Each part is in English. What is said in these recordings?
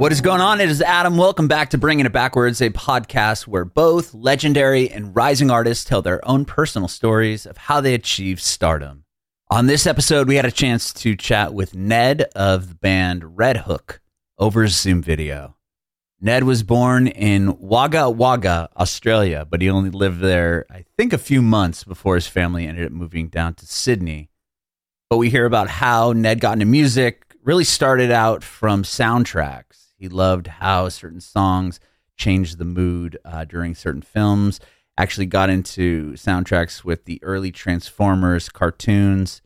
What is going on? It is Adam. Welcome back to Bringing It Backwards, a podcast where both legendary and rising artists tell their own personal stories of how they achieve stardom. On this episode, we had a chance to chat with Ned of the band RedHook over Zoom video. Ned was born in Wagga Wagga, Australia, but he only lived there, I think, a few months before his family ended up moving down to Sydney. But we hear about how Ned got into music, really started out from soundtracks. He loved how certain songs changed the mood during certain films, actually got into soundtracks with the early Transformers cartoons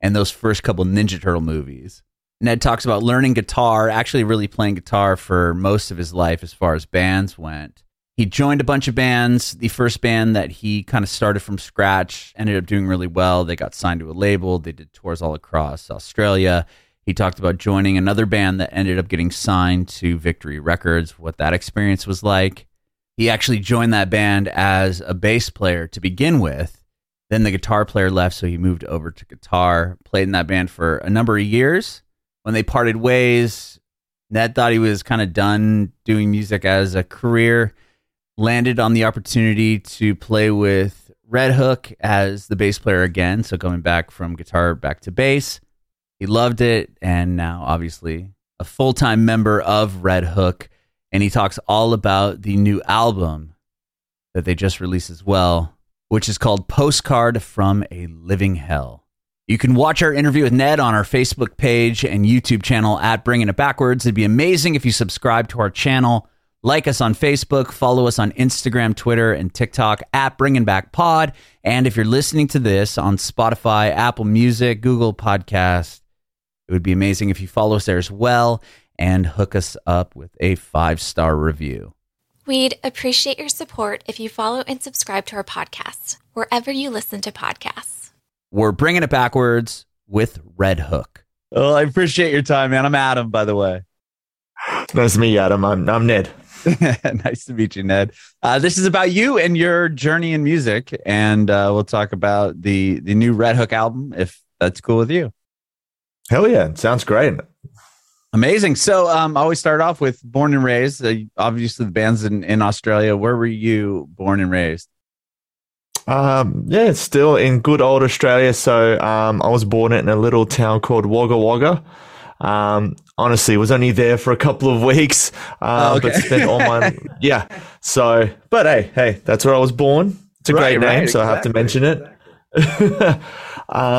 and those first couple Ninja Turtle movies. Ned talks about learning guitar, actually really playing guitar for most of his life as far as bands went. He joined a bunch of bands. The first band that he kind of started from scratch ended up doing really well. They got signed to a label. They did tours all across Australia. He talked about joining another band that ended up getting signed to Victory Records, what that experience was like. He actually joined that band as a bass player to begin with. Then the guitar player left, so he moved over to guitar, played in that band for a number of years. When they parted ways, Ned thought he was kind of done doing music as a career, landed on the opportunity to play with RedHook as the bass player again, so going back from guitar back to bass. He loved it, and now obviously a full-time member of RedHook, and he talks all about the new album that they just released as well, which is called Postcard from a Living Hell. You can watch our interview with Ned on our Facebook page and YouTube channel at Bringing It Backwards. It'd be amazing if you subscribe to our channel, like us on Facebook, follow us on Instagram, Twitter, and TikTok at Bringing Back Pod. And if you're listening to this on Spotify, Apple Music, Google Podcast, it would be amazing if you follow us there as well and hook us up with a 5-star review. We'd appreciate your support if you follow and subscribe to our podcast, wherever you listen to podcasts. We're Bringing It Backwards with RedHook. Oh, I appreciate your time, man. I'm Adam, by the way. Nice to meet you, Adam. I'm Ned. Nice to meet you, Ned. This is about you and your journey in music, and we'll talk about the new RedHook album, if that's cool with you. Hell yeah. Sounds great. Amazing. So I always start off with born and raised. Obviously, the band's in Australia. Where were you born and raised? Yeah, still in good old Australia. So I was born in a little town called Wagga Wagga. Honestly, was only there for a couple of weeks, but spent all my yeah. So, but hey, that's where I was born. It's a great name, so exactly, I have to mention it.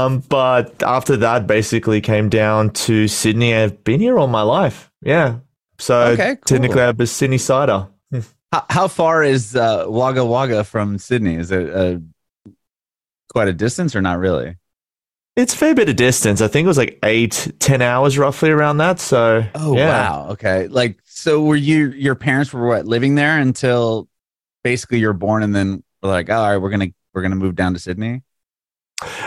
But after that, basically came down to Sydney. I've been here all my life. Yeah, so cool. Technically, I'm a Sydney sider. How far is Wagga Wagga from Sydney? Is it quite a distance or not really? It's a fair bit of distance. I think it was like 8-10 hours roughly around that. So, wow. Okay. Like, so were your parents were living there until basically you're born and then were like, all right, we're going to move down to Sydney.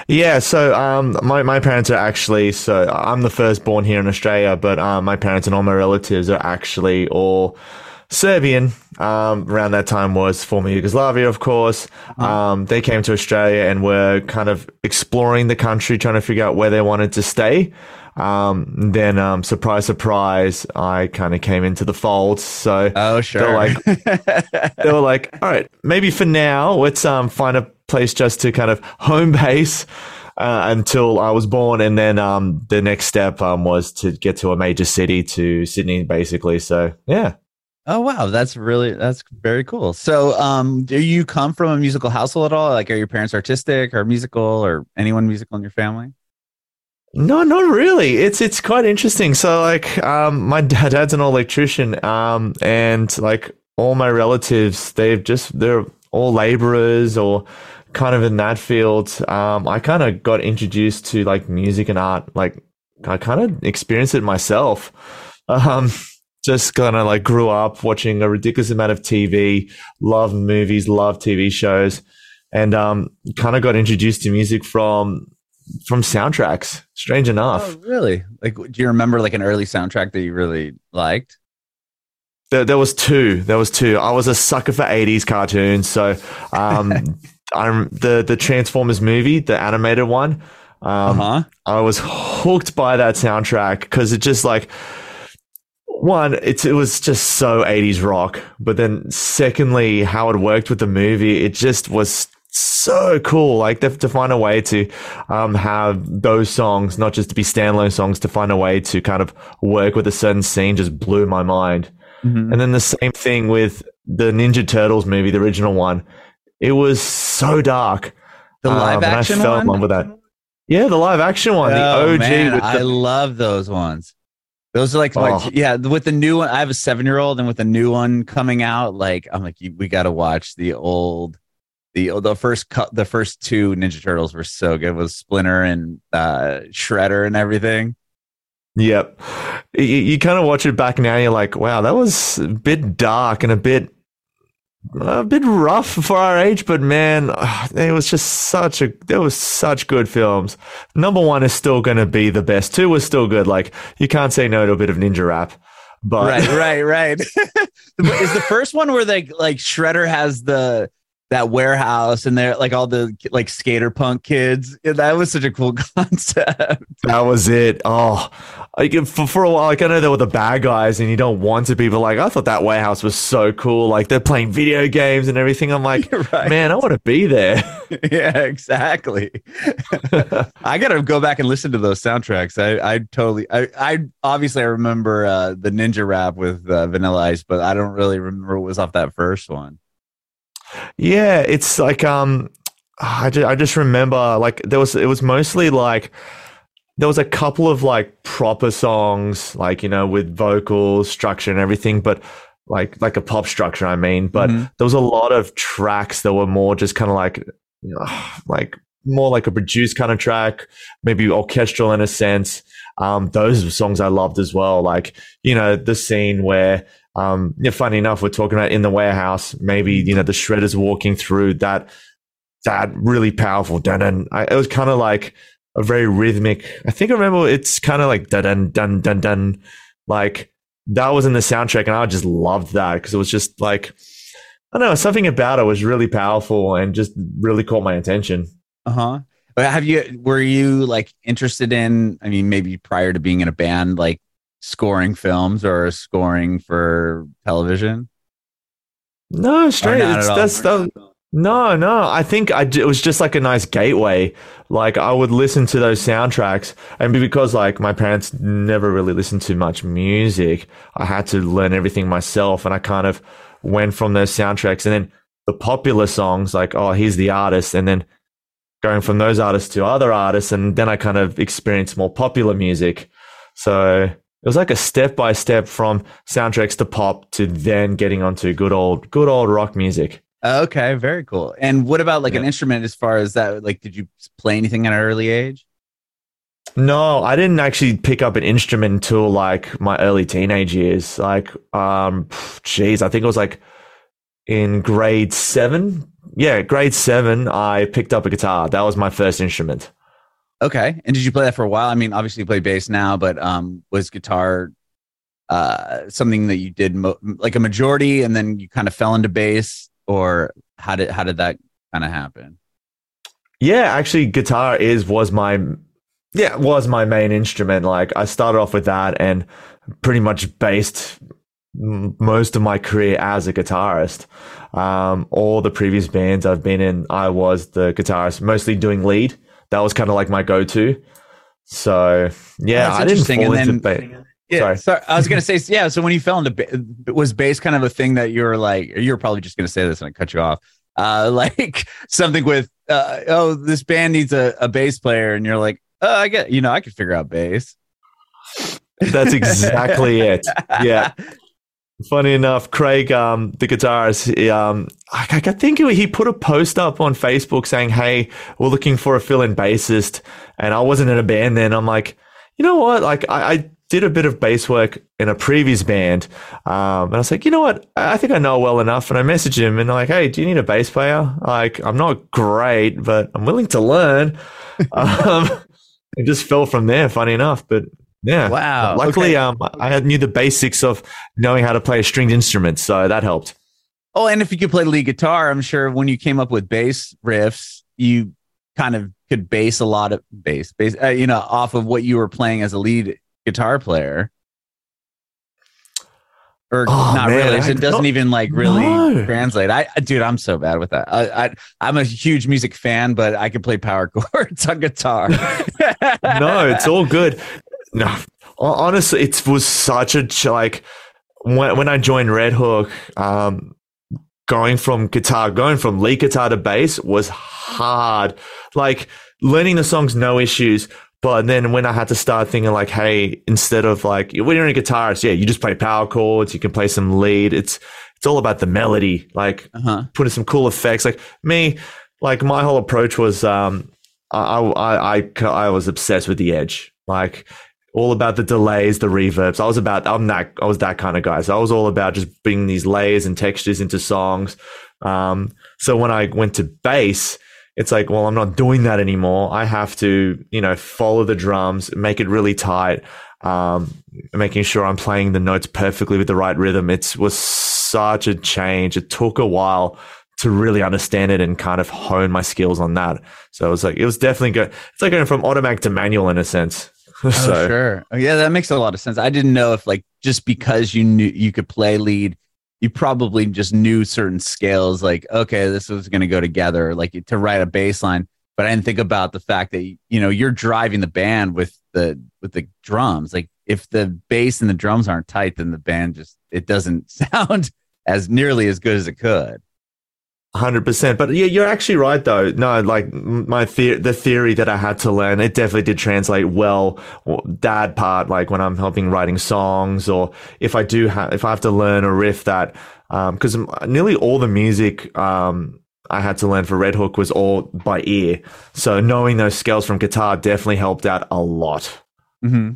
Yeah, so my parents are actually, so I'm the firstborn here in Australia, but my parents and all my relatives are actually all Serbian. Around that time was former Yugoslavia, of course. They came to Australia and were kind of exploring the country, trying to figure out where they wanted to stay. Then, surprise, surprise, I kind of came into the fold. So they were like, all right, maybe for now, let's find a place just to kind of home base until I was born. And then the next step was to get to a major city, to Sydney, basically. So, yeah. Oh, wow. That's very cool. So do you come from a musical household at all? Like, are your parents artistic or musical, or anyone musical in your family? No, not really. It's quite interesting. So like my dad's an electrician and like all my relatives, they're all laborers or kind of in that field. I kind of got introduced to like music and art. Like I kind of experienced it myself. Just kind of like grew up watching a ridiculous amount of TV, loved movies, loved TV shows, and kind of got introduced to music from soundtracks, strange enough. Oh, really? Like, do you remember like an early soundtrack that you really liked? There was two. I was a sucker for 80s cartoons. So I'm the Transformers movie, the animated one. I was hooked by that soundtrack because it just like... one, it was just so 80s rock. But then secondly, how it worked with the movie, it just was so cool. Like, to find a way to have those songs, not just to be standalone songs, to find a way to kind of work with a certain scene just blew my mind. Mm-hmm. And then the same thing with the Ninja Turtles movie, the original one. It was so dark. The live action one? I fell in love with that. Yeah, the live action one. Oh, the OG. Man, I love those ones. Those are like, yeah, with the new one. I have a 7-year-old, and with the new one coming out, like, I'm like, we got to watch the old, the first two Ninja Turtles were so good with Splinter and Shredder and everything. Yep. You kind of watch it back now, and you're like, wow, that was a bit dark and a bit rough for our age, but man, it was just there was such good films. Number one is still going to be the best. Two was still good. Like, you can't say no to a bit of ninja rap. But right. Is the first one where they like Shredder has that warehouse and they're like all the like skater punk kids? Yeah, that was such a cool concept. That was it. Oh, for a while, like, I know they were the bad guys and you don't want to be, but like, I thought that warehouse was so cool. Like, they're playing video games and everything. I'm like, right, man, I want to be there. Yeah, exactly. I gotta go back and listen to those soundtracks. I obviously I remember the ninja rap with Vanilla Ice, but I don't really remember what was off that first one. Yeah, it's like I just remember, like, it was mostly like there was a couple of like proper songs, like, you know, with vocals, structure and everything, but like a pop structure, I mean, but there was a lot of tracks that were more just kind of like, you know, like more like a produced kind of track, maybe orchestral in a sense. Those are songs I loved as well. Like, you know, the scene where funny enough, we're talking about in the warehouse, maybe, you know, the Shredder's walking through that really powerful dun-dun. It was kind of like a very rhythmic, I think I remember it's kind of like dun-dun, dun-dun, dun. Like, that was in the soundtrack and I just loved that because it was just like, I don't know, something about it was really powerful and just really caught my attention. Uh-huh. Were you like interested in, I mean, maybe prior to being in a band, like scoring films or scoring for television? No, straight. No. I think it was just like a nice gateway. Like, I would listen to those soundtracks, and because like my parents never really listened to much music, I had to learn everything myself, and I kind of went from those soundtracks and then the popular songs, like, oh, here's the artist, and then going from those artists to other artists, and then I kind of experienced more popular music. So it was like a step-by-step from soundtracks to pop to then getting onto good old rock music. Okay, very cool. And what about like an instrument as far as that? Like, did you play anything at an early age? No, I didn't actually pick up an instrument until like my early teenage years. Like, I think it was like in grade 7. Yeah, grade 7, I picked up a guitar. That was my first instrument. Okay. And did you play that for a while? I mean, obviously you play bass now, but was guitar something that you did like a majority and then you kind of fell into bass, or how did that kind of happen? Yeah, actually guitar was my main instrument. Like, I started off with that and pretty much based most of my career as a guitarist. All the previous bands I've been in, I was the guitarist, mostly doing lead. That was kind of like my go-to. So yeah, that's interesting. I didn't fall into bass. Yeah, sorry. I was gonna say, yeah. So when you fell into was bass kind of a thing that you were like, you're probably just gonna say this and I cut you off, like something with oh, this band needs a bass player, and you're like, oh, I get, you know, I could figure out bass. That's exactly it. Yeah. Funny enough, Craig, the guitarist, I think he put a post up on Facebook saying, hey, we're looking for a fill-in bassist. And I wasn't in a band then. I'm like, you know what? Like, I did a bit of bass work in a previous band. And I was like, you know what? I think I know well enough. And I messaged him and I'm like, hey, do you need a bass player? Like, I'm not great, but I'm willing to learn. It just fell from there, funny enough. But yeah. Wow. Luckily, okay. I knew the basics of knowing how to play a stringed instrument, so that helped. Oh, and if you could play lead guitar, I'm sure when you came up with bass riffs, you kind of could base a lot of bass, off of what you were playing as a lead guitar player. Or it doesn't even like really translate. I'm so bad with that. I'm a huge music fan, but I can play power chords on guitar. No, it's all good. No, honestly, it was such a like when I joined RedHook, going from lead guitar to bass was hard. Like learning the songs, no issues. But then when I had to start thinking like, hey, instead of like, when you're a guitarist, yeah, you just play power chords, you can play some lead. It's all about the melody, like putting some cool effects. Like me, like my whole approach was, I was obsessed with the edge, like all about the delays, the reverbs. I was that kind of guy. So I was all about just bringing these layers and textures into songs. So when I went to bass, it's like, well, I'm not doing that anymore. I have to, follow the drums, make it really tight, making sure I'm playing the notes perfectly with the right rhythm. It was such a change. It took a while to really understand it and kind of hone my skills on that. So it was like, it was definitely good. It's like going from automatic to manual in a sense. Oh, sure. Yeah, that makes a lot of sense. I didn't know if like just because you knew you could play lead, you probably just knew certain scales, like, okay, this was going to go together, like to write a bass line. But I didn't think about the fact that, you're driving the band with the drums. Like if the bass and the drums aren't tight, then the band it doesn't sound as nearly as good as it could. 100%. But yeah, you're actually right though. No, like the theory that I had to learn, it definitely did translate well. That part, like when I'm helping writing songs, or if I do if I have to learn a riff that, cause nearly all the music, I had to learn for RedHook was all by ear. So knowing those scales from guitar definitely helped out a lot. Mm-hmm.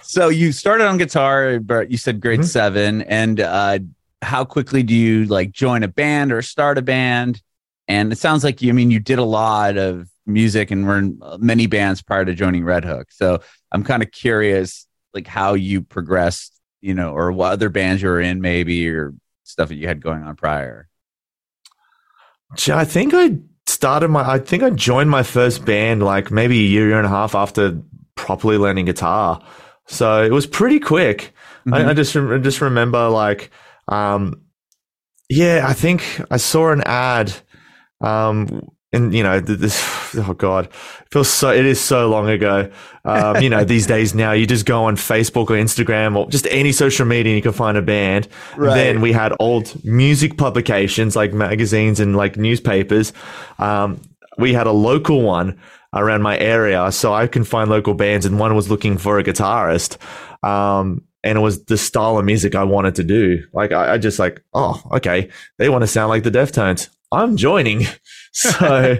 So you started on guitar, but you said grade 7 and, how quickly do you like join a band or start a band? And it sounds like you did a lot of music and were in many bands prior to joining RedHook. So I'm kind of curious, like how you progressed, or what other bands you were in maybe, or stuff that you had going on prior. I think I joined my first band, like maybe a year and a half after properly learning guitar. So it was pretty quick. Mm-hmm. I just remember like, I think I saw an ad, and this, oh God, it is so long ago. These days now you just go on Facebook or Instagram or just any social media and you can find a band. Right. Then we had old music publications like magazines and like newspapers. We had a local one around my area, so I can find local bands, and one was looking for a guitarist. And it was the style of music I wanted to do. Like, I just like, oh, okay, they want to sound like the Deftones. I'm joining. So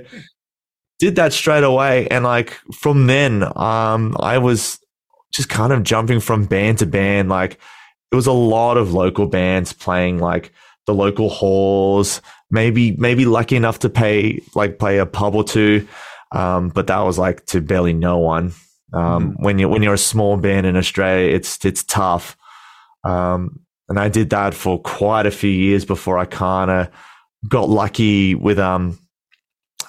did that straight away. And like from then, I was just kind of jumping from band to band. Like it was a lot of local bands playing like the local halls, maybe lucky enough to play a pub or two. But that was like to barely no one. When you're a small band in Australia, it's tough. And I did that for quite a few years before I kind of got lucky with, I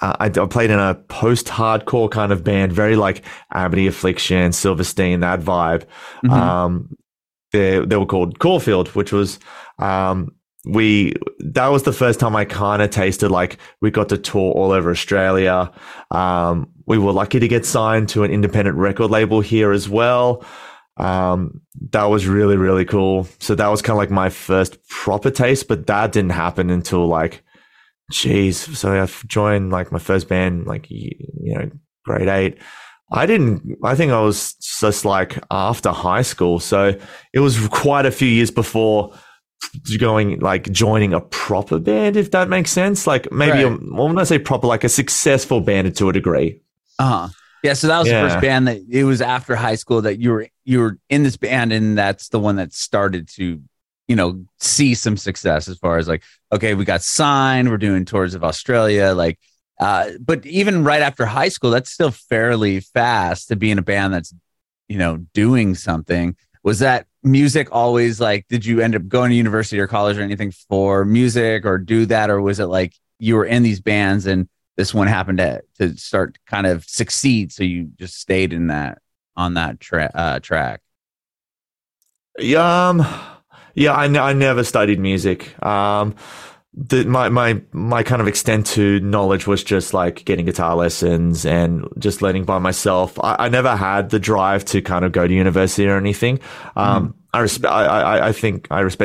played in a post-hardcore kind of band, very like Amity Affliction, Silverstein, that vibe. Mm-hmm. They were called Caulfield, which was, that was the first time I kind of tasted like we got to tour all over Australia. We were lucky to get signed to an independent record label here as well. That was really, really cool. So that was kind of like my first proper taste, but that didn't happen until like, so I joined like my first band, like, grade 8. I think I was just like after high school. So it was quite a few years before going like joining a proper band, if that makes sense. Like maybe when I say proper, like a successful band to a degree. Yeah. So that was the first band that it was after high school that you were in this band, and that's the one that started to, see some success as far as like, okay, we got signed, we're doing tours of Australia. Like, but even right after high school, that's still fairly fast to be in a band that's, doing something. Was that music always like, did you end up going to university or college or anything for music or do that? Or was it like you were in these bands and this one happened to start to kind of succeed, so you just stayed in that, on that track? Yeah, I never studied music. My kind of extent to knowledge was just like getting guitar lessons and just learning by myself. I never had the drive to kind of go to university or anything. I respect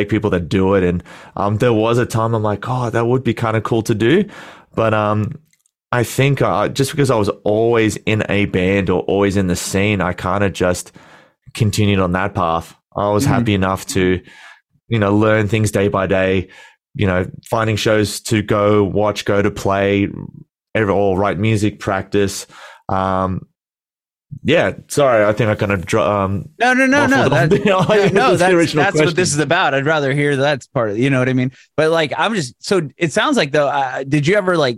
people that do it. And there was a time I'm like, oh, that would be kind of cool to do. But I think just because I was always in a band or always in the scene, I kind of just continued on that path. I was happy enough to, learn things day by day, finding shows to go watch, go to play, or write music, practice. Yeah, sorry, I think I kind of no. That's what this is about. I'd rather hear that's part of, you know what I mean? But like, I'm just, so it sounds like though, did you ever like,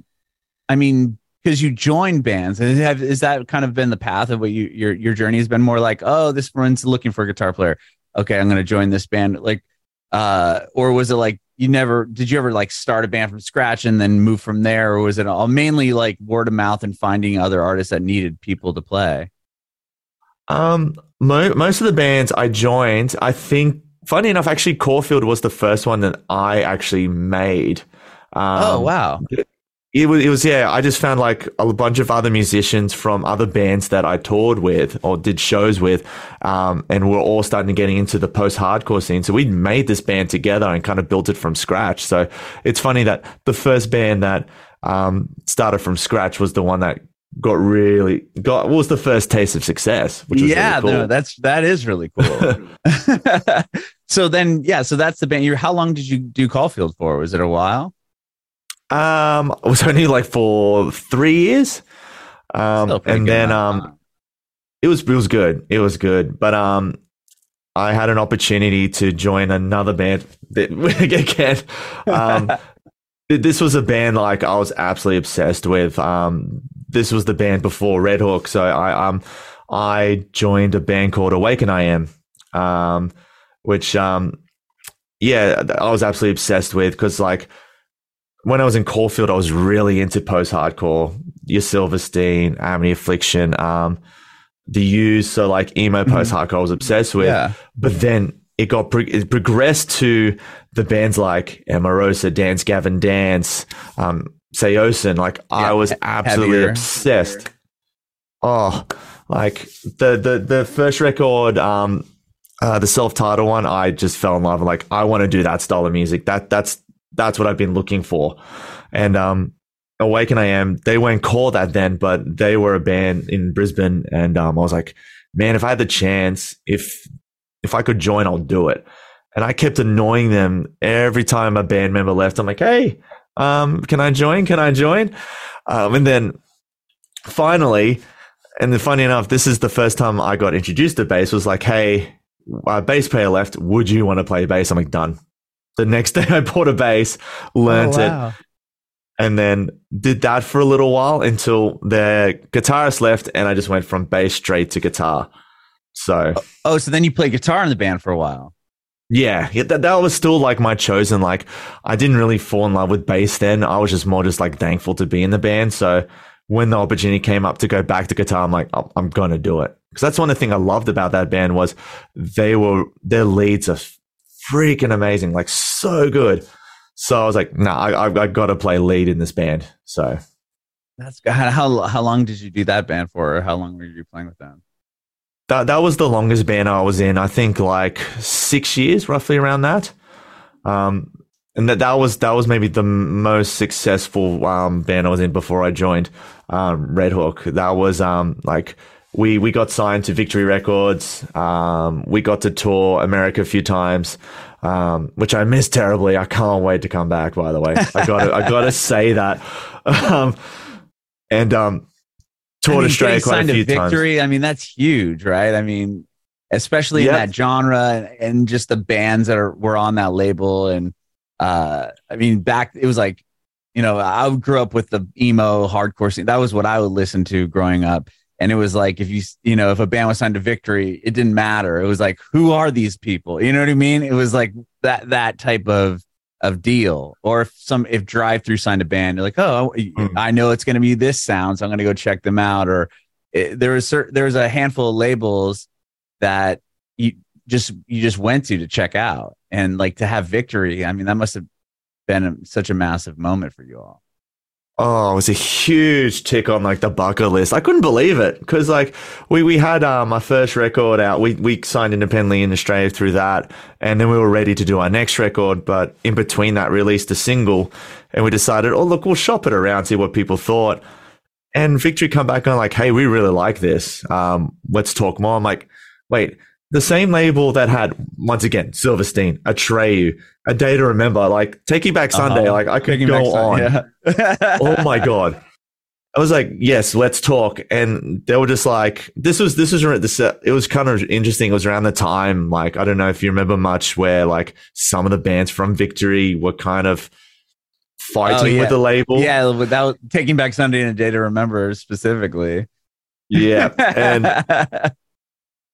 I mean, because you joined bands, is that kind of been the path of what your journey has been more like, oh, this one's looking for a guitar player. Okay, I'm going to join this band. Like, or was it like, did you ever like start a band from scratch and then move from there? Or was it all mainly like word of mouth and finding other artists that needed people to play? Most of the bands I joined, I think, funny enough, actually Caulfield was the first one that I actually made. Oh, wow. It was, yeah, I just found like a bunch of other musicians from other bands that I toured with or did shows with, and we're all starting to get into the post-hardcore scene. So we made this band together and kind of built it from scratch. So it's funny that the first band that started from scratch was the one that was the first taste of success, which was really cool. That is really cool. So then, yeah, so that's the band. How long did you do Caulfield for? Was it a while? It was only like for 3 years. And then, it was good. It was good. But, I had an opportunity to join another band that again, this was a band like I was absolutely obsessed with. This was the band before RedHook. So I joined a band called Awaken I Am, which, I was absolutely obsessed with because like, when I was in Caulfield, I was really into post-hardcore, your Silverstein, Amity Affliction, the U's, so like emo post-hardcore I was obsessed with. Yeah. But then it got it progressed to the bands like Emarosa, Dance Gavin Dance, Seosin. Like I was absolutely obsessed. Oh, like the first record, the self-titled one, I just fell in love. Like I want to do that style of music. That's what I've been looking for. And Awaken I Am, they weren't called that then, but they were a band in Brisbane. And I was like, man, if I had the chance, if I could join, I'll do it. And I kept annoying them every time a band member left. I'm like, hey, can I join? Can I join? And then finally, and then funny enough, this is the first time I got introduced to bass, was like, hey, our bass player left. Would you want to play bass? I'm like, done. The next day I bought a bass, learned it, and then did that for a little while until the guitarist left and I just went from bass straight to guitar. So so then you played guitar in the band for a while. Yeah. That was still like my chosen. Like I didn't really fall in love with bass then. I was just more just like thankful to be in the band. So when the opportunity came up to go back to guitar, I'm like, I'm going to do it. Because that's one of the things I loved about that band was their leads are freaking amazing, like so good. So I was like, nah, I've got to play lead in this band. So that's good. How long did you do that band for? Or how long were you playing with them? That was the longest band I was in. I think like 6 years, roughly around that. And that was maybe the most successful band I was in before I joined RedHook. That was like. We got signed to Victory Records. We got to tour America a few times, which I miss terribly. I can't wait to come back, by the way. I gotta say that. And toured Australia quite a few times. Victory, I mean, that's huge, right? I mean, especially in that genre and just the bands that were on that label. And I mean, back it was like, I grew up with the emo hardcore scene. That was what I would listen to growing up. And it was like, if if a band was signed to Victory, it didn't matter. It was like, who are these people? You know what I mean? It was like that type of deal. Or if Drive Thru signed a band, you're like, oh, I know it's going to be this sound, so I'm going to go check them out. Or there was a handful of labels that you just went to check out. And like to have Victory, I mean, that must have been such a massive moment for you all. Oh, it was a huge tick on like the bucket list. I couldn't believe it because like we had our first record out. We signed independently in Australia through that, and then we were ready to do our next record. But in between that, released a single, and we decided, oh look, we'll shop it around, see what people thought. And Victory come back on like, hey, we really like this. Let's talk more. I'm like, wait, the same label that had once again Silverstein, Atreyu, A Day to Remember, like Taking Back Sunday, like I could go on. Yeah. Oh my god, I was like, yes, let's talk. And they were just like, it was kind of interesting. It was around the time, like I don't know if you remember much, where like some of the bands from Victory were kind of fighting with the label. Yeah, without Taking Back Sunday and A Day to Remember specifically. Yeah, and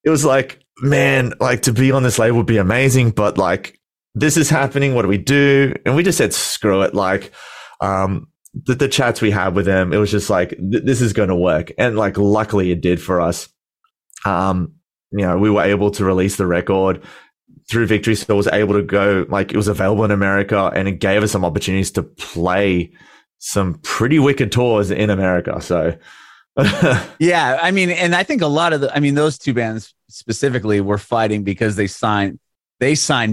it was like, man, like to be on this label would be amazing, but like this is happening. What do we do? And we just said, screw it. Like the chats we had with them, it was just like, this is going to work. And like, luckily it did for us. You know, we were able to release the record through Victory. So it was able to go, like it was available in America, and it gave us some opportunities to play some pretty wicked tours in America. So yeah, I mean, and I think a lot of those two bands specifically were fighting because they signed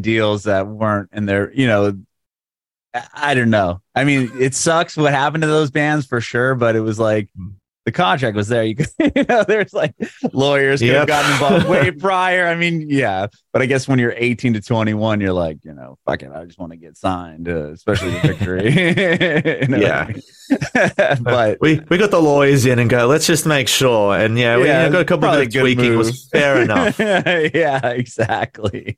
deals that weren't in their, you know, I don't know. I mean, it sucks what happened to those bands for sure, but it was like the contract was there. You could, you know, there's like lawyers could have gotten involved way prior. I mean, yeah, but I guess when you're 18 to 21, you're like, you know, fuck it, I just want to get signed, especially the Victory. You know yeah. I mean? But we got the lawyers in and go, let's just make sure. And yeah, we got a couple of tweaking moves. Was fair enough. Yeah, exactly.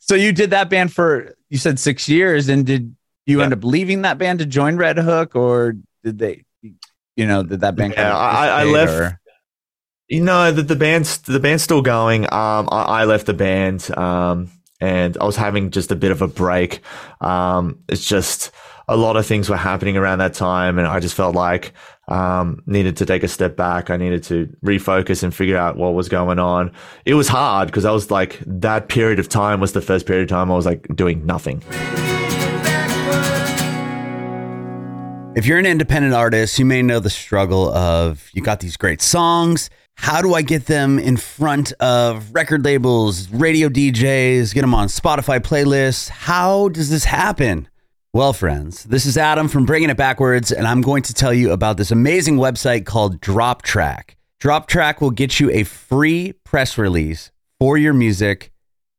So you did that band for, you said 6 years, and did you end up leaving that band to join RedHook, or did they? You know, that band. Yeah, I left. Or? You know, the band's still going. I left the band. And I was having just a bit of a break. It's just a lot of things were happening around that time, and I just felt like needed to take a step back. I needed to refocus and figure out what was going on. It was hard because I was like, that period of time was the first period of time I was like doing nothing. If you're an independent artist, you may know the struggle of, you got these great songs. How do I get them in front of record labels, radio DJs, get them on Spotify playlists? How does this happen? Well, friends, this is Adam from Bringing It Backwards, and I'm going to tell you about this amazing website called Drop Track. Drop Track will get you a free press release for your music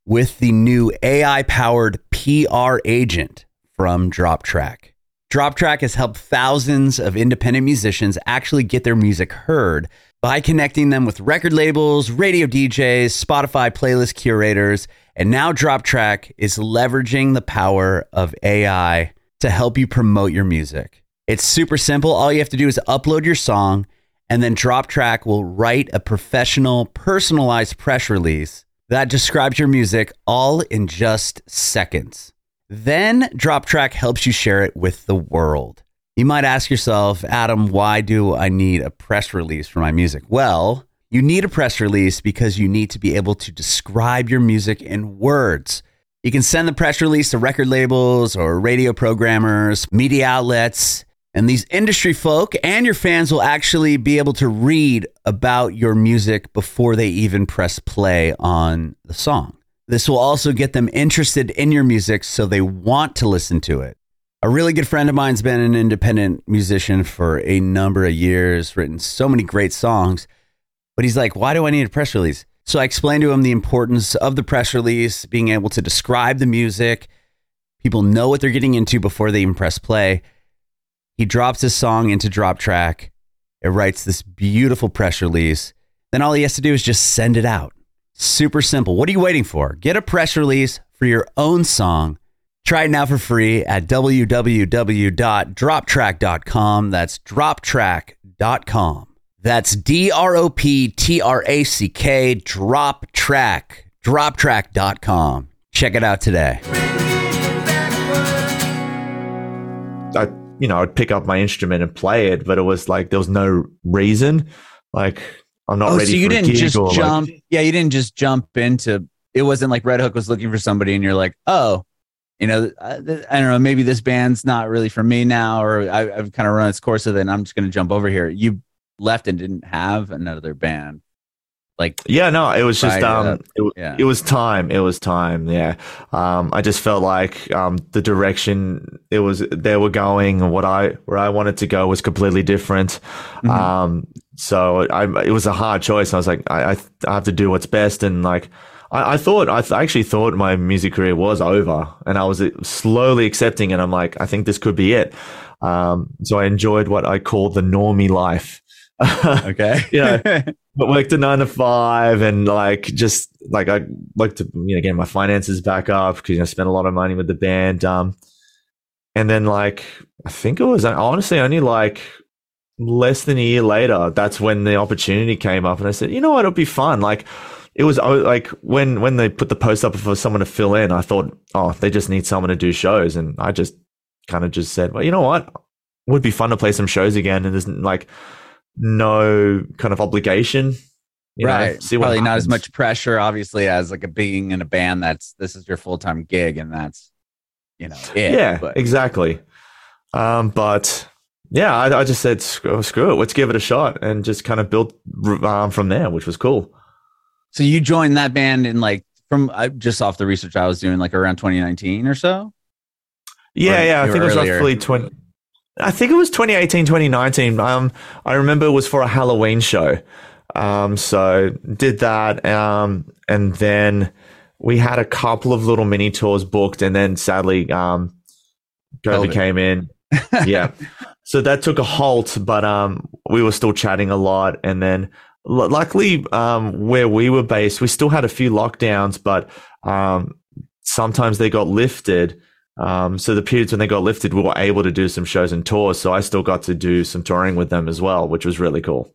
with the new AI-powered PR agent from Drop Track. Drop Track has helped thousands of independent musicians actually get their music heard by connecting them with record labels, radio DJs, Spotify playlist curators, and now Drop Track is leveraging the power of AI to help you promote your music. It's super simple. All you have to do is upload your song, and then Drop Track will write a professional, personalized press release that describes your music all in just seconds. Then Drop Track helps you share it with the world. You might ask yourself, Adam, why do I need a press release for my music? Well, you need a press release because you need to be able to describe your music in words. You can send the press release to record labels or radio programmers, media outlets, and these industry folk and your fans will actually be able to read about your music before they even press play on the song. This will also get them interested in your music so they want to listen to it. A really good friend of mine's been an independent musician for a number of years, written so many great songs, but he's like, why do I need a press release? So I explained to him the importance of the press release, being able to describe the music. People know what they're getting into before they even press play. He drops his song into Drop Track. It writes this beautiful press release. Then all he has to do is just send it out. Super simple. What are you waiting for? Get a press release for your own song. Try it now for free at www.droptrack.com. That's droptrack.com. That's DROPTRACK, Drop Track, droptrack.com. Check it out today. I'd pick up my instrument and play it, but it was like, there was no reason. Like, I'm not ready for a gig. So you didn't just jump into it wasn't like RedHook was looking for somebody and you're like, oh, you know, I don't know, maybe this band's not really for me now, or I've kind of run its course with it and I'm just going to jump over here. You left and didn't have another band. Like, yeah, no, it was just, it was time. Yeah. I just felt like, the direction they were going and where I wanted to go was completely different. Mm-hmm. So it was a hard choice. I was like, I have to do what's best. And like, I actually thought my music career was over, and I was slowly accepting it. I'm like, I think this could be it. So I enjoyed what I call the normie life. Okay. You know, but worked a 9 to 5 and like, just like, I like to, you know, get my finances back up because, you know, I spent a lot of money with the band. And then like, I think it was honestly only like less than a year later, that's when the opportunity came up and I said, you know what, it'll be fun. Like it was like when they put the post up for someone to fill in, I thought, oh, they just need someone to do shows. And I just kind of just said, well, you know what, it would be fun to play some shows again. And there's like, no kind of obligation, right? See, probably not as much pressure, obviously, as like being in a band. This is your full time gig, and that's, you know, it, yeah, but. Exactly. But yeah, I just said screw it, let's give it a shot, and just kind of built from there, which was cool. So you joined that band in like just off the research I was doing, like around 2019 or so. Yeah, or yeah, I think earlier. It was roughly 20. I think it was 2018, 2019. I remember it was for a Halloween show. So did that. And then we had a couple of little mini tours booked. And then sadly, COVID came in. Yeah. So that took a halt, but we were still chatting a lot. And then luckily, where we were based, we still had a few lockdowns, but sometimes they got lifted. So the periods when they got lifted, we were able to do some shows and tours. So I still got to do some touring with them as well, which was really cool.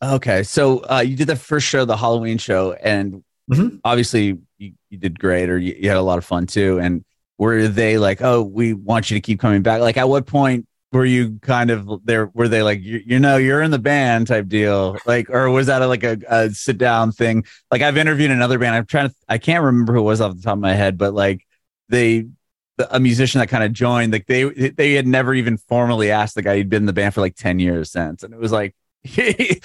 Okay. So you did the first show, the Halloween show, and mm-hmm. obviously you did great, or you had a lot of fun too. And were they like, oh, we want you to keep coming back? Like at what point were you kind of there? Were they like, you know, you're in the band type deal? Like, or was that like a sit down thing? Like I've interviewed another band. I can't remember who it was off the top of my head, but like a musician that kind of joined, like they had never even formally asked the guy who'd been in the band for like 10 years since, and it was like it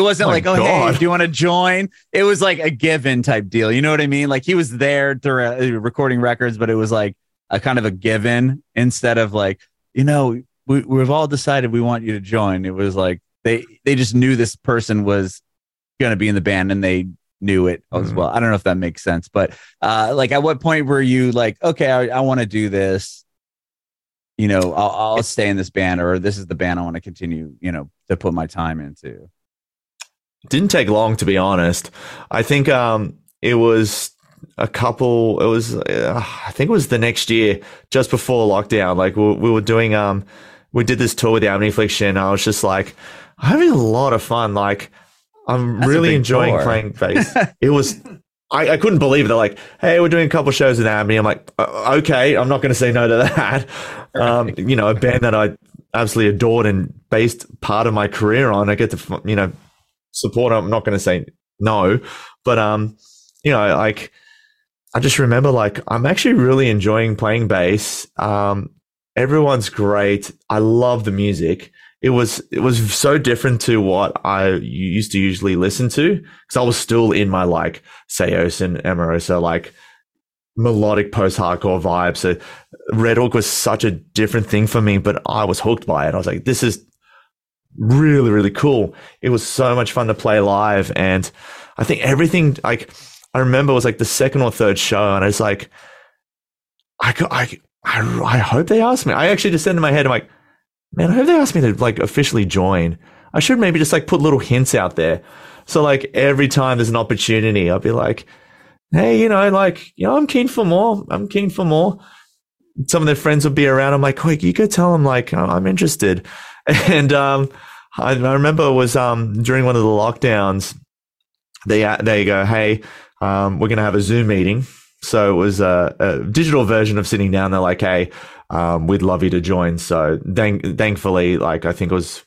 wasn't like, oh God. Hey, do you want to join? It was like a given type deal, you know what I mean? Like he was there to recording records, but it was like a kind of a given instead of like, you know, we've all decided we want you to join. It was like they just knew this person was going to be in the band, and they knew it as well. I don't know if that makes sense, but like at what point were you like, okay, I want to do this, you know, I'll stay in this band, or this is the band I want to continue, you know, to put my time into? Didn't take long, to be honest. I think I think it was the next year, just before lockdown. Like we were doing we did this tour with the Amity Affliction. I was just like, I'm having a lot of fun. Like I'm really enjoying playing bass. It was, I couldn't believe it. They're like, hey, we're doing a couple shows with Amity. I'm like, okay, I'm not going to say no to that. You know, a band that I absolutely adored and based part of my career on, I get to, you know, support. I'm not going to say no, but, you know, like, I just remember, like, I'm actually really enjoying playing bass. Everyone's great. I love the music. It was so different to what I used to usually listen to, because I was still in my like Seos and Emarosa, like melodic post-hardcore vibe. So RedHook was such a different thing for me, but I was hooked by it. I was like, this is really, really cool. It was so much fun to play live. And I think everything, like, I remember it was like the second or third show, and I was like, I hope they asked me. I actually just said in my head, I'm like, man, I hope they asked me to like officially join. I should maybe just like put little hints out there. So like every time there's an opportunity, I'll be like, hey, you know, like, you know, I'm keen for more. I'm keen for more. Some of their friends would be around. I'm like, wait, you go tell them like, I'm interested. And I remember it was during one of the lockdowns, they go, hey, we're going to have a Zoom meeting. So it was a digital version of sitting down. They're like, hey, we'd love you to join. So thankfully, like, I think it was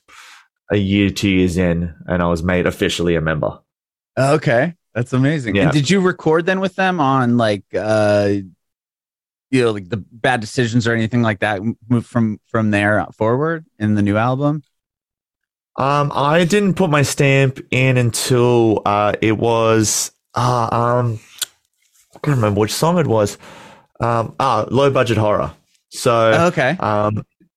a year, 2 years in, and I was made officially a member. Okay. That's amazing. Yeah. And did you record then with them on like, you know, like the Bad Decisions or anything like that? Move from there forward in the new album. I didn't put my stamp in until it was I can't remember which song it was. Low Budget Horror. So okay.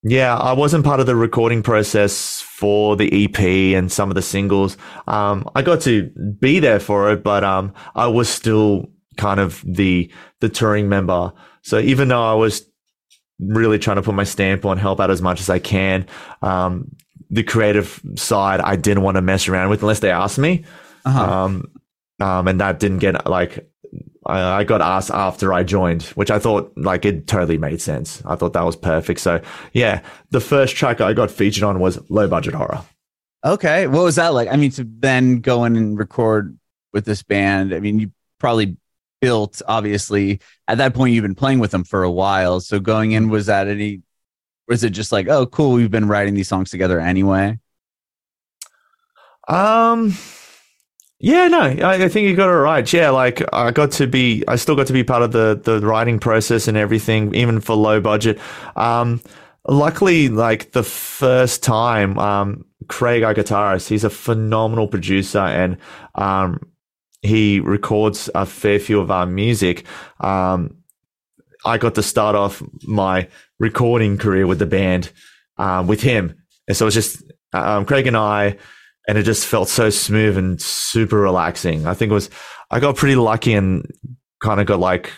Yeah, I wasn't part of the recording process for the EP and some of the singles. I got to be there for it, but I was still kind of the touring member. So even though I was really trying to put my stamp on, help out as much as I can, the creative side I didn't want to mess around with unless they asked me. Uh-huh. And that didn't get like. I got asked after I joined, which I thought like it totally made sense. I thought that was perfect. So yeah, the first track I got featured on was Low Budget Horror. Okay. What was that like? I mean, to then go in and record with this band, I mean, you probably built, obviously at that point, you've been playing with them for a while. So going in, was that any, was it just like, oh cool, we've been writing these songs together anyway? Yeah, no, I think you got it right. Yeah, like I still got to be part of the writing process and everything, even for Low Budget. Luckily, like the first time, Craig, our guitarist, he's a phenomenal producer and he records a fair few of our music. I got to start off my recording career with the band with him. And so it was just Craig and I. And it just felt so smooth and super relaxing. I think it was, I got pretty lucky and kind of got like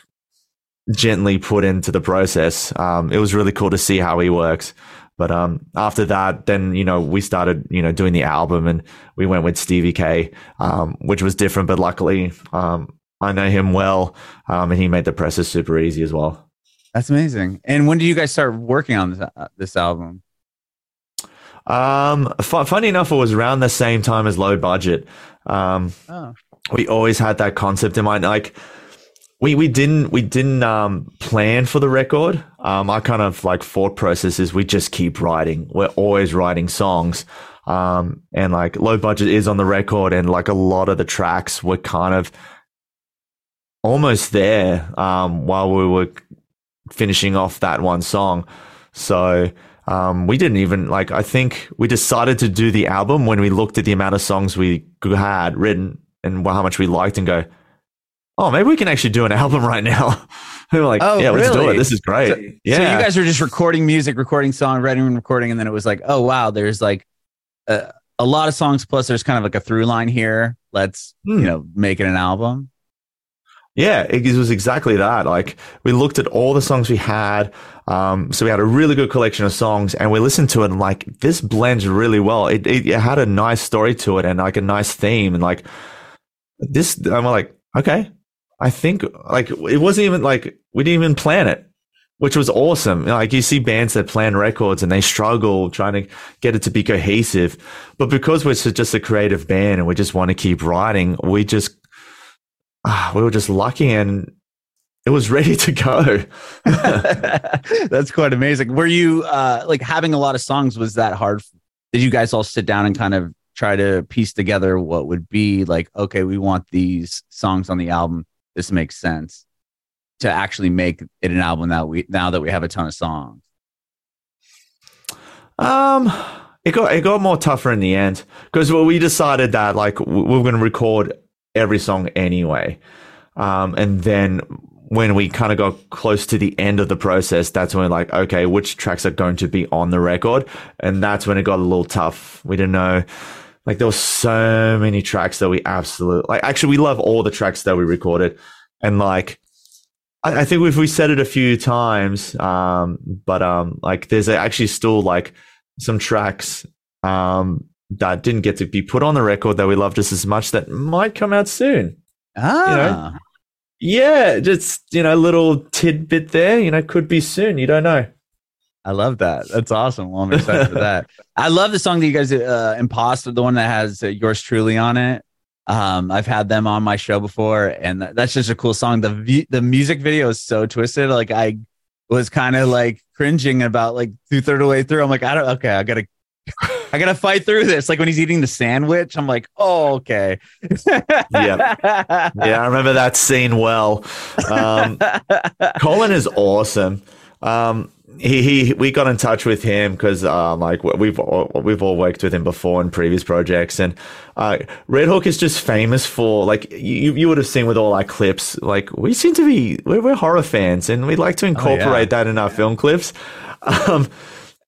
gently put into the process. It was really cool to see how he works. But after that, then, you know, we started, you know, doing the album and we went with Stevie K, which was different. But luckily, I know him well and he made the process super easy as well. That's amazing. And when did you guys start working on this album? Funny enough, it was around the same time as Low Budget. We always had that concept in mind. Like we didn't plan for the record. Our kind of like thought process is we just keep writing. We're always writing songs. And like Low Budget is on the record, and like a lot of the tracks were kind of almost there while we were finishing off that one song. So. We didn't even like, I think we decided to do the album when we looked at the amount of songs we had written and how much we liked and go, oh, maybe we can actually do an album right now. We were like, oh, yeah, really? Let's do it. This is great. So you guys were just recording music, recording songwriting and recording. And then it was like, oh, wow, there's like a lot of songs. Plus there's kind of like a through line here. Let's, you know, make it an album. Yeah, it was exactly that. Like we looked at all the songs we had. So we had a really good collection of songs and we listened to it and like this blends really well. It had a nice story to it and like a nice theme and like this, I'm like, okay, I think like it wasn't even like, we didn't even plan it, which was awesome. Like you see bands that plan records and they struggle trying to get it to be cohesive, but because we're just a creative band and we just want to keep writing, we were just lucky and it was ready to go. That's quite amazing. Were you like having a lot of songs? Was that hard? Did you guys all sit down and kind of try to piece together what would be like, okay, we want these songs on the album. This makes sense to actually make it an album now that we have a ton of songs. It got more tougher in the end because we decided that like we were going to record every song anyway. And then when we kind of got close to the end of the process, that's when we're like, okay, which tracks are going to be on the record? And that's when it got a little tough. We didn't know, like there were so many tracks that we we love all the tracks that we recorded. And like, I think we said it a few times, but like there's actually still like some tracks, that didn't get to be put on the record that we love just as much that might come out soon. You know? Yeah, just, you know, little tidbit there, you know, could be soon. You don't know. I love that. That's awesome. Well, I'm excited for that. I love the song that you guys, Imposter, the one that has Yours Truly on it. I've had them on my show before and that's just a cool song. The music video is so twisted. Like I was kind of like cringing about like two-thirds of the way through. I'm like, I got to I gotta fight through this. Like when he's eating the sandwich, I'm like, oh, okay. Yeah, I remember that scene well. Colin is awesome. We got in touch with him because we've all worked with him before in previous projects, and RedHook is just famous for, like, you would have seen with all our clips, like we're horror fans and we like to incorporate that in our film clips.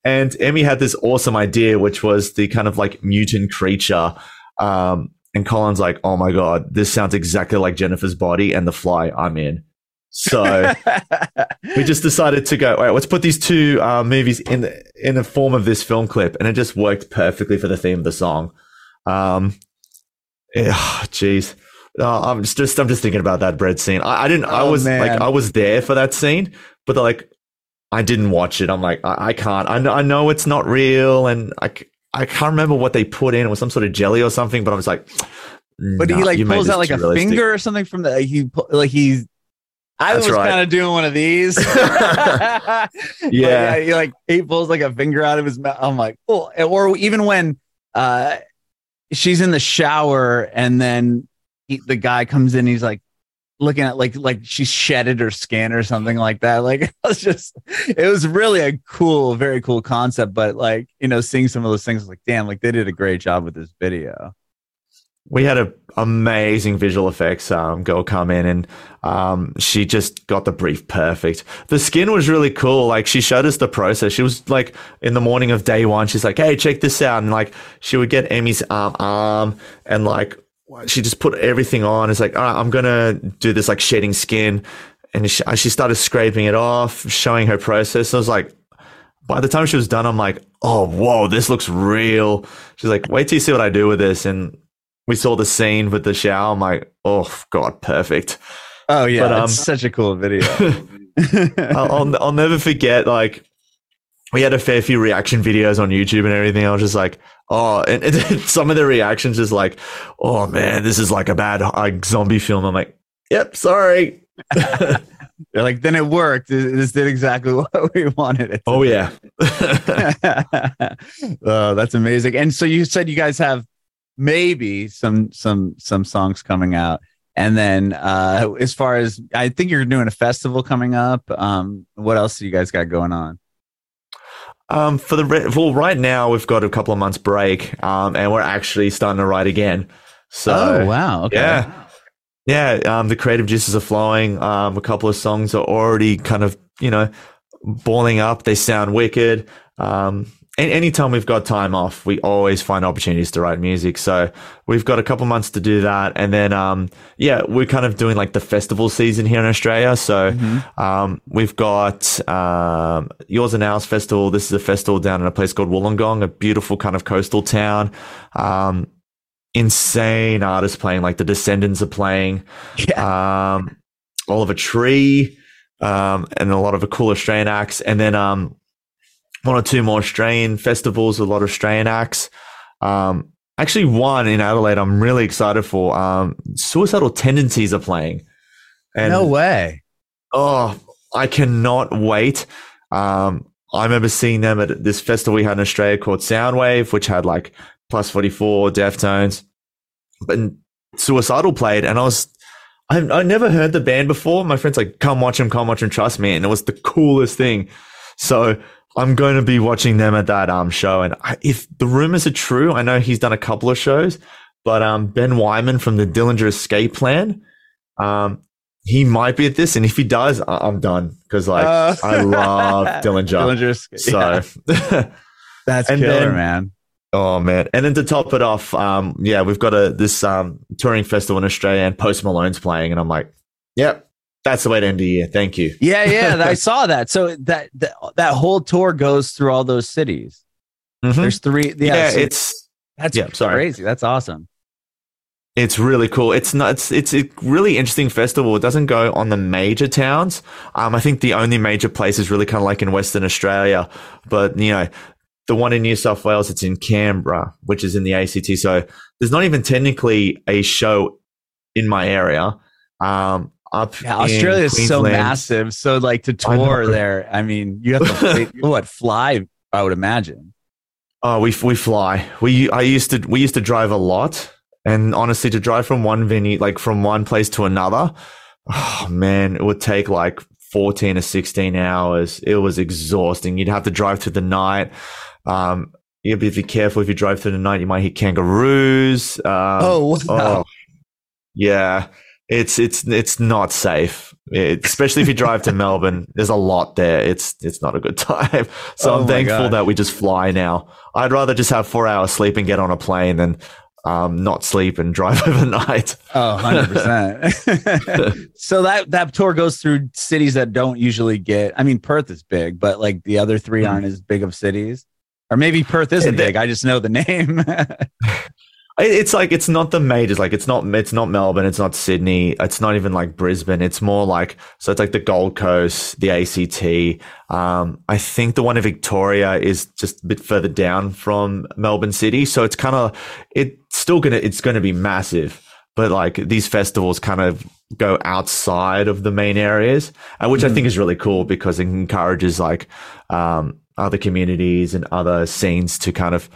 And Emmy had this awesome idea, which was the kind of like mutant creature. And Colin's like, oh my God, this sounds exactly like Jennifer's Body and The Fly. I'm in. So we just decided to go, all right, let's put these two movies in the form of this film clip. And it just worked perfectly for the theme of the song. I'm just thinking about that bread scene. I was there for that scene, but they're like, I didn't watch it. I'm like, I can't. I know it's not real, and I can't remember what they put in. It was some sort of jelly or something. But I was like, but he like pulls out like a finger or something from the kind of doing one of these. Yeah, he pulls like a finger out of his mouth. I'm like, oh, or even when she's in the shower and then the guy comes in, and he's like, looking at like she shedded her skin or something like that. Like it was really a cool, very cool concept. But like, you know, seeing some of those things, like, damn, like they did a great job with this video. We had an amazing visual effects girl come in, and she just got the brief perfect. The skin was really cool. Like, she showed us the process. She was like, in the morning of day one, she's like, hey, check this out. And like, she would get Emmy's arm and like, she just put everything on. It's like, all right, I'm going to do this like shedding skin. And she started scraping it off, showing her process. So I was like, by the time she was done, I'm like, oh, whoa, this looks real. She's like, wait till you see what I do with this. And we saw the scene with the shower. I'm like, oh, God, perfect. Oh, yeah. But, it's such a cool video. I'll never forget, like, we had a fair few reaction videos on YouTube and everything. I was just like, oh, and some of the reactions is like, oh man, this is like a bad zombie film. I'm like, yep, sorry. They're like, then it worked. This did exactly what we wanted it to do. Oh, that's amazing. And so you said you guys have maybe some songs coming out. And then as far as, I think you're doing a festival coming up. What else do you guys got going on? Right now we've got a couple of months break, and we're actually starting to write again. So, oh wow, okay, yeah. The creative juices are flowing. A couple of songs are already kind of, you know, balling up. They sound wicked. And anytime we've got time off, we always find opportunities to write music. So we've got a couple months to do that. And then, we're kind of doing like the festival season here in Australia. So, we've got, Yours and Ours Festival. This is a festival down in a place called Wollongong, a beautiful kind of coastal town. Insane artists playing, like the Descendants are playing, Oliver Tree, and a lot of cool Australian acts. And then, one or two more Australian festivals, a lot of Australian acts. Actually, one in Adelaide I'm really excited for. Suicidal Tendencies are playing. And, no way. Oh, I cannot wait. I remember seeing them at this festival we had in Australia called Soundwave, which had like Plus 44, Deftones. But Suicidal played, and I never heard the band before. My friend's like, come watch them, trust me. And it was the coolest thing. So I'm going to be watching them at that show. And if the rumors are true, I know he's done a couple of shows, but Ben Wyman from the Dillinger Escape Plan, he might be at this. And if he does, I'm done, because like I love Dillinger. So that's killer, man. Oh, man. And then to top it off, we've got this touring festival in Australia, and Post Malone's playing. And I'm like, yep. That's the way to end the year. Thank you. Yeah, I saw that. So that whole tour goes through all those cities. Mm-hmm. There's three. Yeah, so crazy. That's awesome. It's really cool. It's not. It's a really interesting festival. It doesn't go on the major towns. I think the only major place is really kind of like in Western Australia, but you know, the one in New South Wales, it's in Canberra, which is in the ACT. So there's not even technically a show in my area. Australia is so massive. So like to tour there, I mean, you have to fly, I would imagine. Oh, we fly. I used to drive a lot, and honestly, to drive from one venue, like from one place to another, oh man, it would take like 14 or 16 hours. It was exhausting. You'd have to drive through the night. You'd be careful if you drive through the night. You might hit kangaroos. Oh, yeah. It's not safe, especially if you drive to Melbourne. There's a lot there. It's not a good time. So I'm thankful that we just fly now. I'd rather just have 4 hours sleep and get on a plane than not sleep and drive overnight. Oh, 100%. So that tour goes through cities that don't usually get, I mean, Perth is big, but like the other three aren't as big of cities. Or maybe Perth isn't big. I just know the name. It's like, it's not the majors. Like it's not Melbourne. It's not Sydney. It's not even like Brisbane. It's more like, so it's like the Gold Coast, the ACT. I think the one in Victoria is just a bit further down from Melbourne City. So it's kind of, it's going to be massive, but like these festivals kind of go outside of the main areas, which I think is really cool because it encourages like, other communities and other scenes to kind of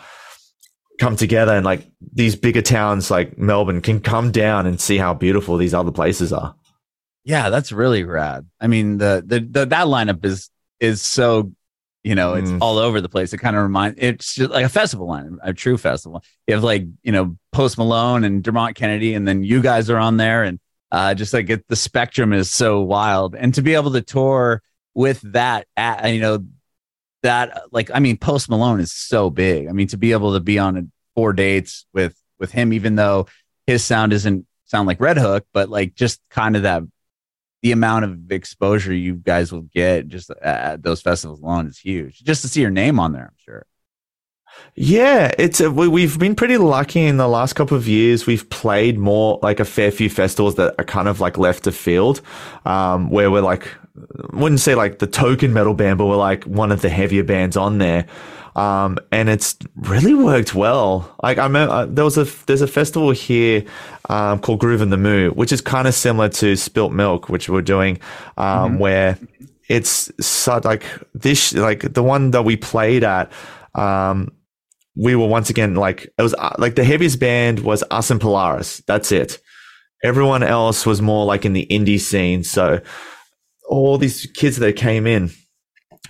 come together, and like these bigger towns like Melbourne can come down and see how beautiful these other places are. Yeah, that's really rad. I mean, the that lineup is so, you know, it's all over the place. It kind of reminds, it's just like a festival lineup, a true festival. You have like, you know, Post Malone and Dermot Kennedy, and then you guys are on there, and just like the spectrum is so wild. And to be able to tour with that, you know, that, like, I mean, Post Malone is so big. I mean, to be able to be on four dates with him, even though his sound doesn't sound like RedHook, but like just kind of that, the amount of exposure you guys will get just at those festivals alone is huge. Just to see your name on there, I'm sure. Yeah, we've been pretty lucky in the last couple of years. We've played more like a fair few festivals that are kind of like left of field, where we're like, I wouldn't say like the token metal band, but we're like one of the heavier bands on there. And it's really worked well. Like I remember there's a festival here called Groove in the Moo, which is kind of similar to Spilt Milk, which we're doing, where it's like this, like the one that we played at, we were once again, like it was like the heaviest band was us and Polaris. That's it. Everyone else was more like in the indie scene. So all these kids that came in,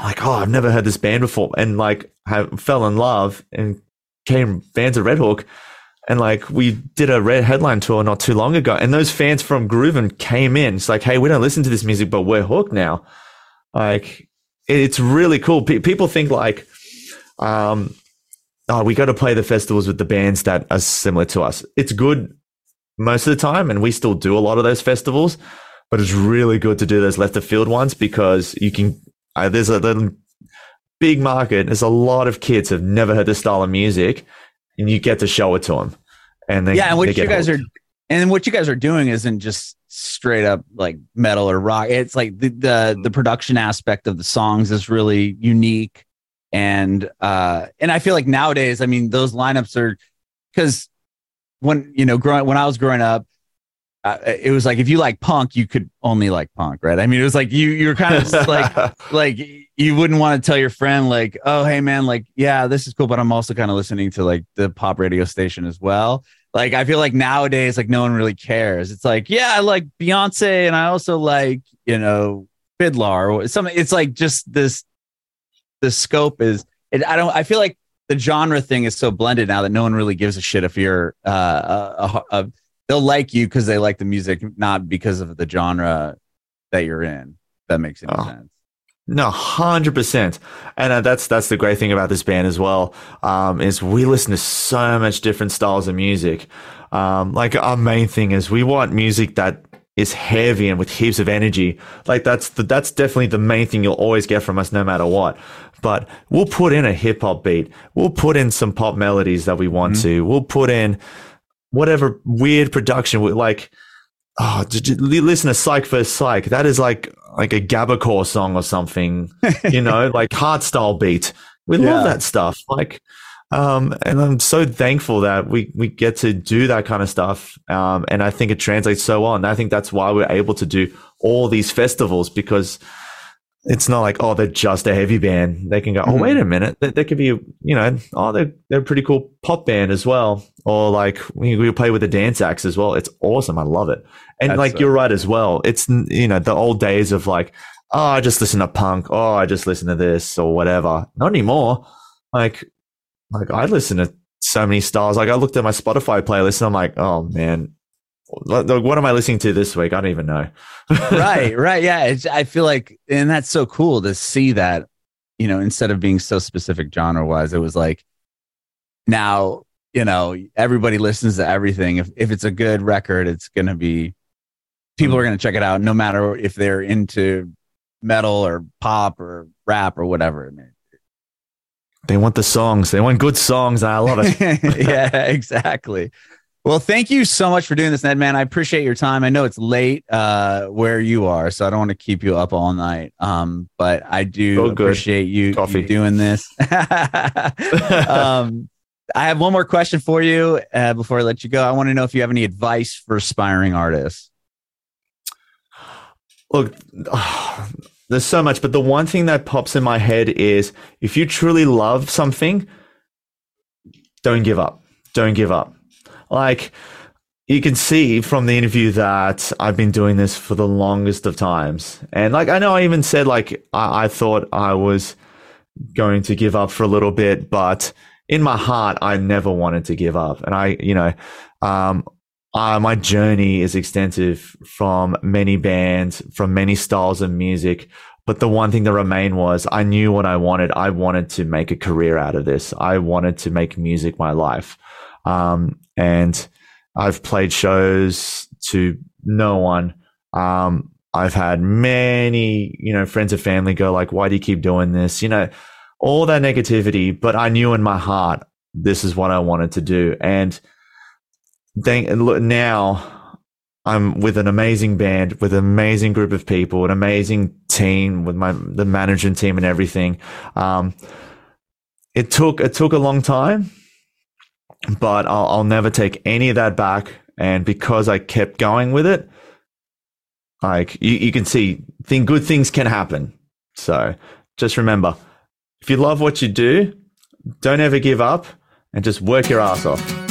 like, oh, I've never heard this band before, and like fell in love and came fans of RedHook, and like we did a Red headline tour not too long ago, and those fans from Groovin came in. It's like, hey, we don't listen to this music, but we're hooked now. Like it's really cool. People think like, oh, we got to play the festivals with the bands that are similar to us. It's good most of the time, and we still do a lot of those festivals. But it's really good to do those left of field ones because you can. There's a little big market. There's a lot of kids who've never heard this style of music, and you get to show it to them. And then yeah, and what you guys hooked. What you guys are doing isn't just straight up like metal or rock. It's like the production aspect of the songs is really unique, and I feel like nowadays, I mean, those lineups are because when I was growing up. It was like if you like punk, you could only like punk, right? I mean, it was like you're kind of just like you wouldn't want to tell your friend like, oh, hey man, like yeah, this is cool, but I'm also kind of listening to like the pop radio station as well. Like I feel like nowadays, like no one really cares. It's like yeah, I like Beyonce, and I also like Fiddler or something. It's like just this. The scope is I feel like the genre thing is so blended now that no one really gives a shit if you're they'll like you because they like the music, not because of the genre that you're in. That makes any sense. No, 100%. And that's the great thing about this band as well, is we listen to so much different styles of music. Like our main thing is we want music that is heavy and with heaps of energy. Like that's definitely the main thing you'll always get from us no matter what. But we'll put in a hip hop beat. We'll put in some pop melodies that we want to. We'll put in whatever weird production, like, oh, did you listen to Psych vs. Psych? That is like a Gabacore song or something, like hardstyle beat. We love that stuff. Like, and I'm so thankful that we get to do that kind of stuff. And I think it translates so well. And I think that's why we're able to do all these festivals because It's not like, oh, they're just a heavy band. They can go, oh, wait a minute. They could be, you know, oh, they're a pretty cool pop band as well. Or like we play with the dance acts as well. It's awesome. I love it. And you're right as well. It's, you know, the old days of like, oh, I just listen to punk. Oh, I just listen to this or whatever. Not anymore. Like I listen to so many styles. Like I looked at my Spotify playlist and I'm like, oh man, what am I listening to this week? I don't even know. Right. Yeah. I feel like, and that's so cool to see that, you know, instead of being so specific genre wise, it was like, now, you know, everybody listens to everything. If it's a good record, it's going to be, people are going to check it out no matter if they're into metal or pop or rap or whatever. They want the songs. They want good songs. And I love it. Yeah, exactly. Well, thank you so much for doing this, Ned, man. I appreciate your time. I know it's late where you are, so I don't want to keep you up all night. But I do appreciate you doing this. I have one more question for you before I let you go. I want to know if you have any advice for aspiring artists. Look, there's so much, but the one thing that pops in my head is if you truly love something, don't give up. Don't give up. Like, you can see from the interview that I've been doing this for the longest of times. And, like, I know I even said, like, I thought I was going to give up for a little bit, but in my heart, I never wanted to give up. And I, you know, my journey is extensive from many bands, from many styles of music. But the one thing that remained was I knew what I wanted. I wanted to make a career out of this. I wanted to make music my life. And I've played shows to no one. I've had many, you know, friends and family go like, why do you keep doing this? You know, all that negativity, but I knew in my heart, this is what I wanted to do. And now I'm with an amazing band, with an amazing group of people, an amazing team with the management team and everything. It took a long time. But I'll never take any of that back. And because I kept going with it, like you can see, good things can happen. So just remember, if you love what you do, don't ever give up and just work your ass off.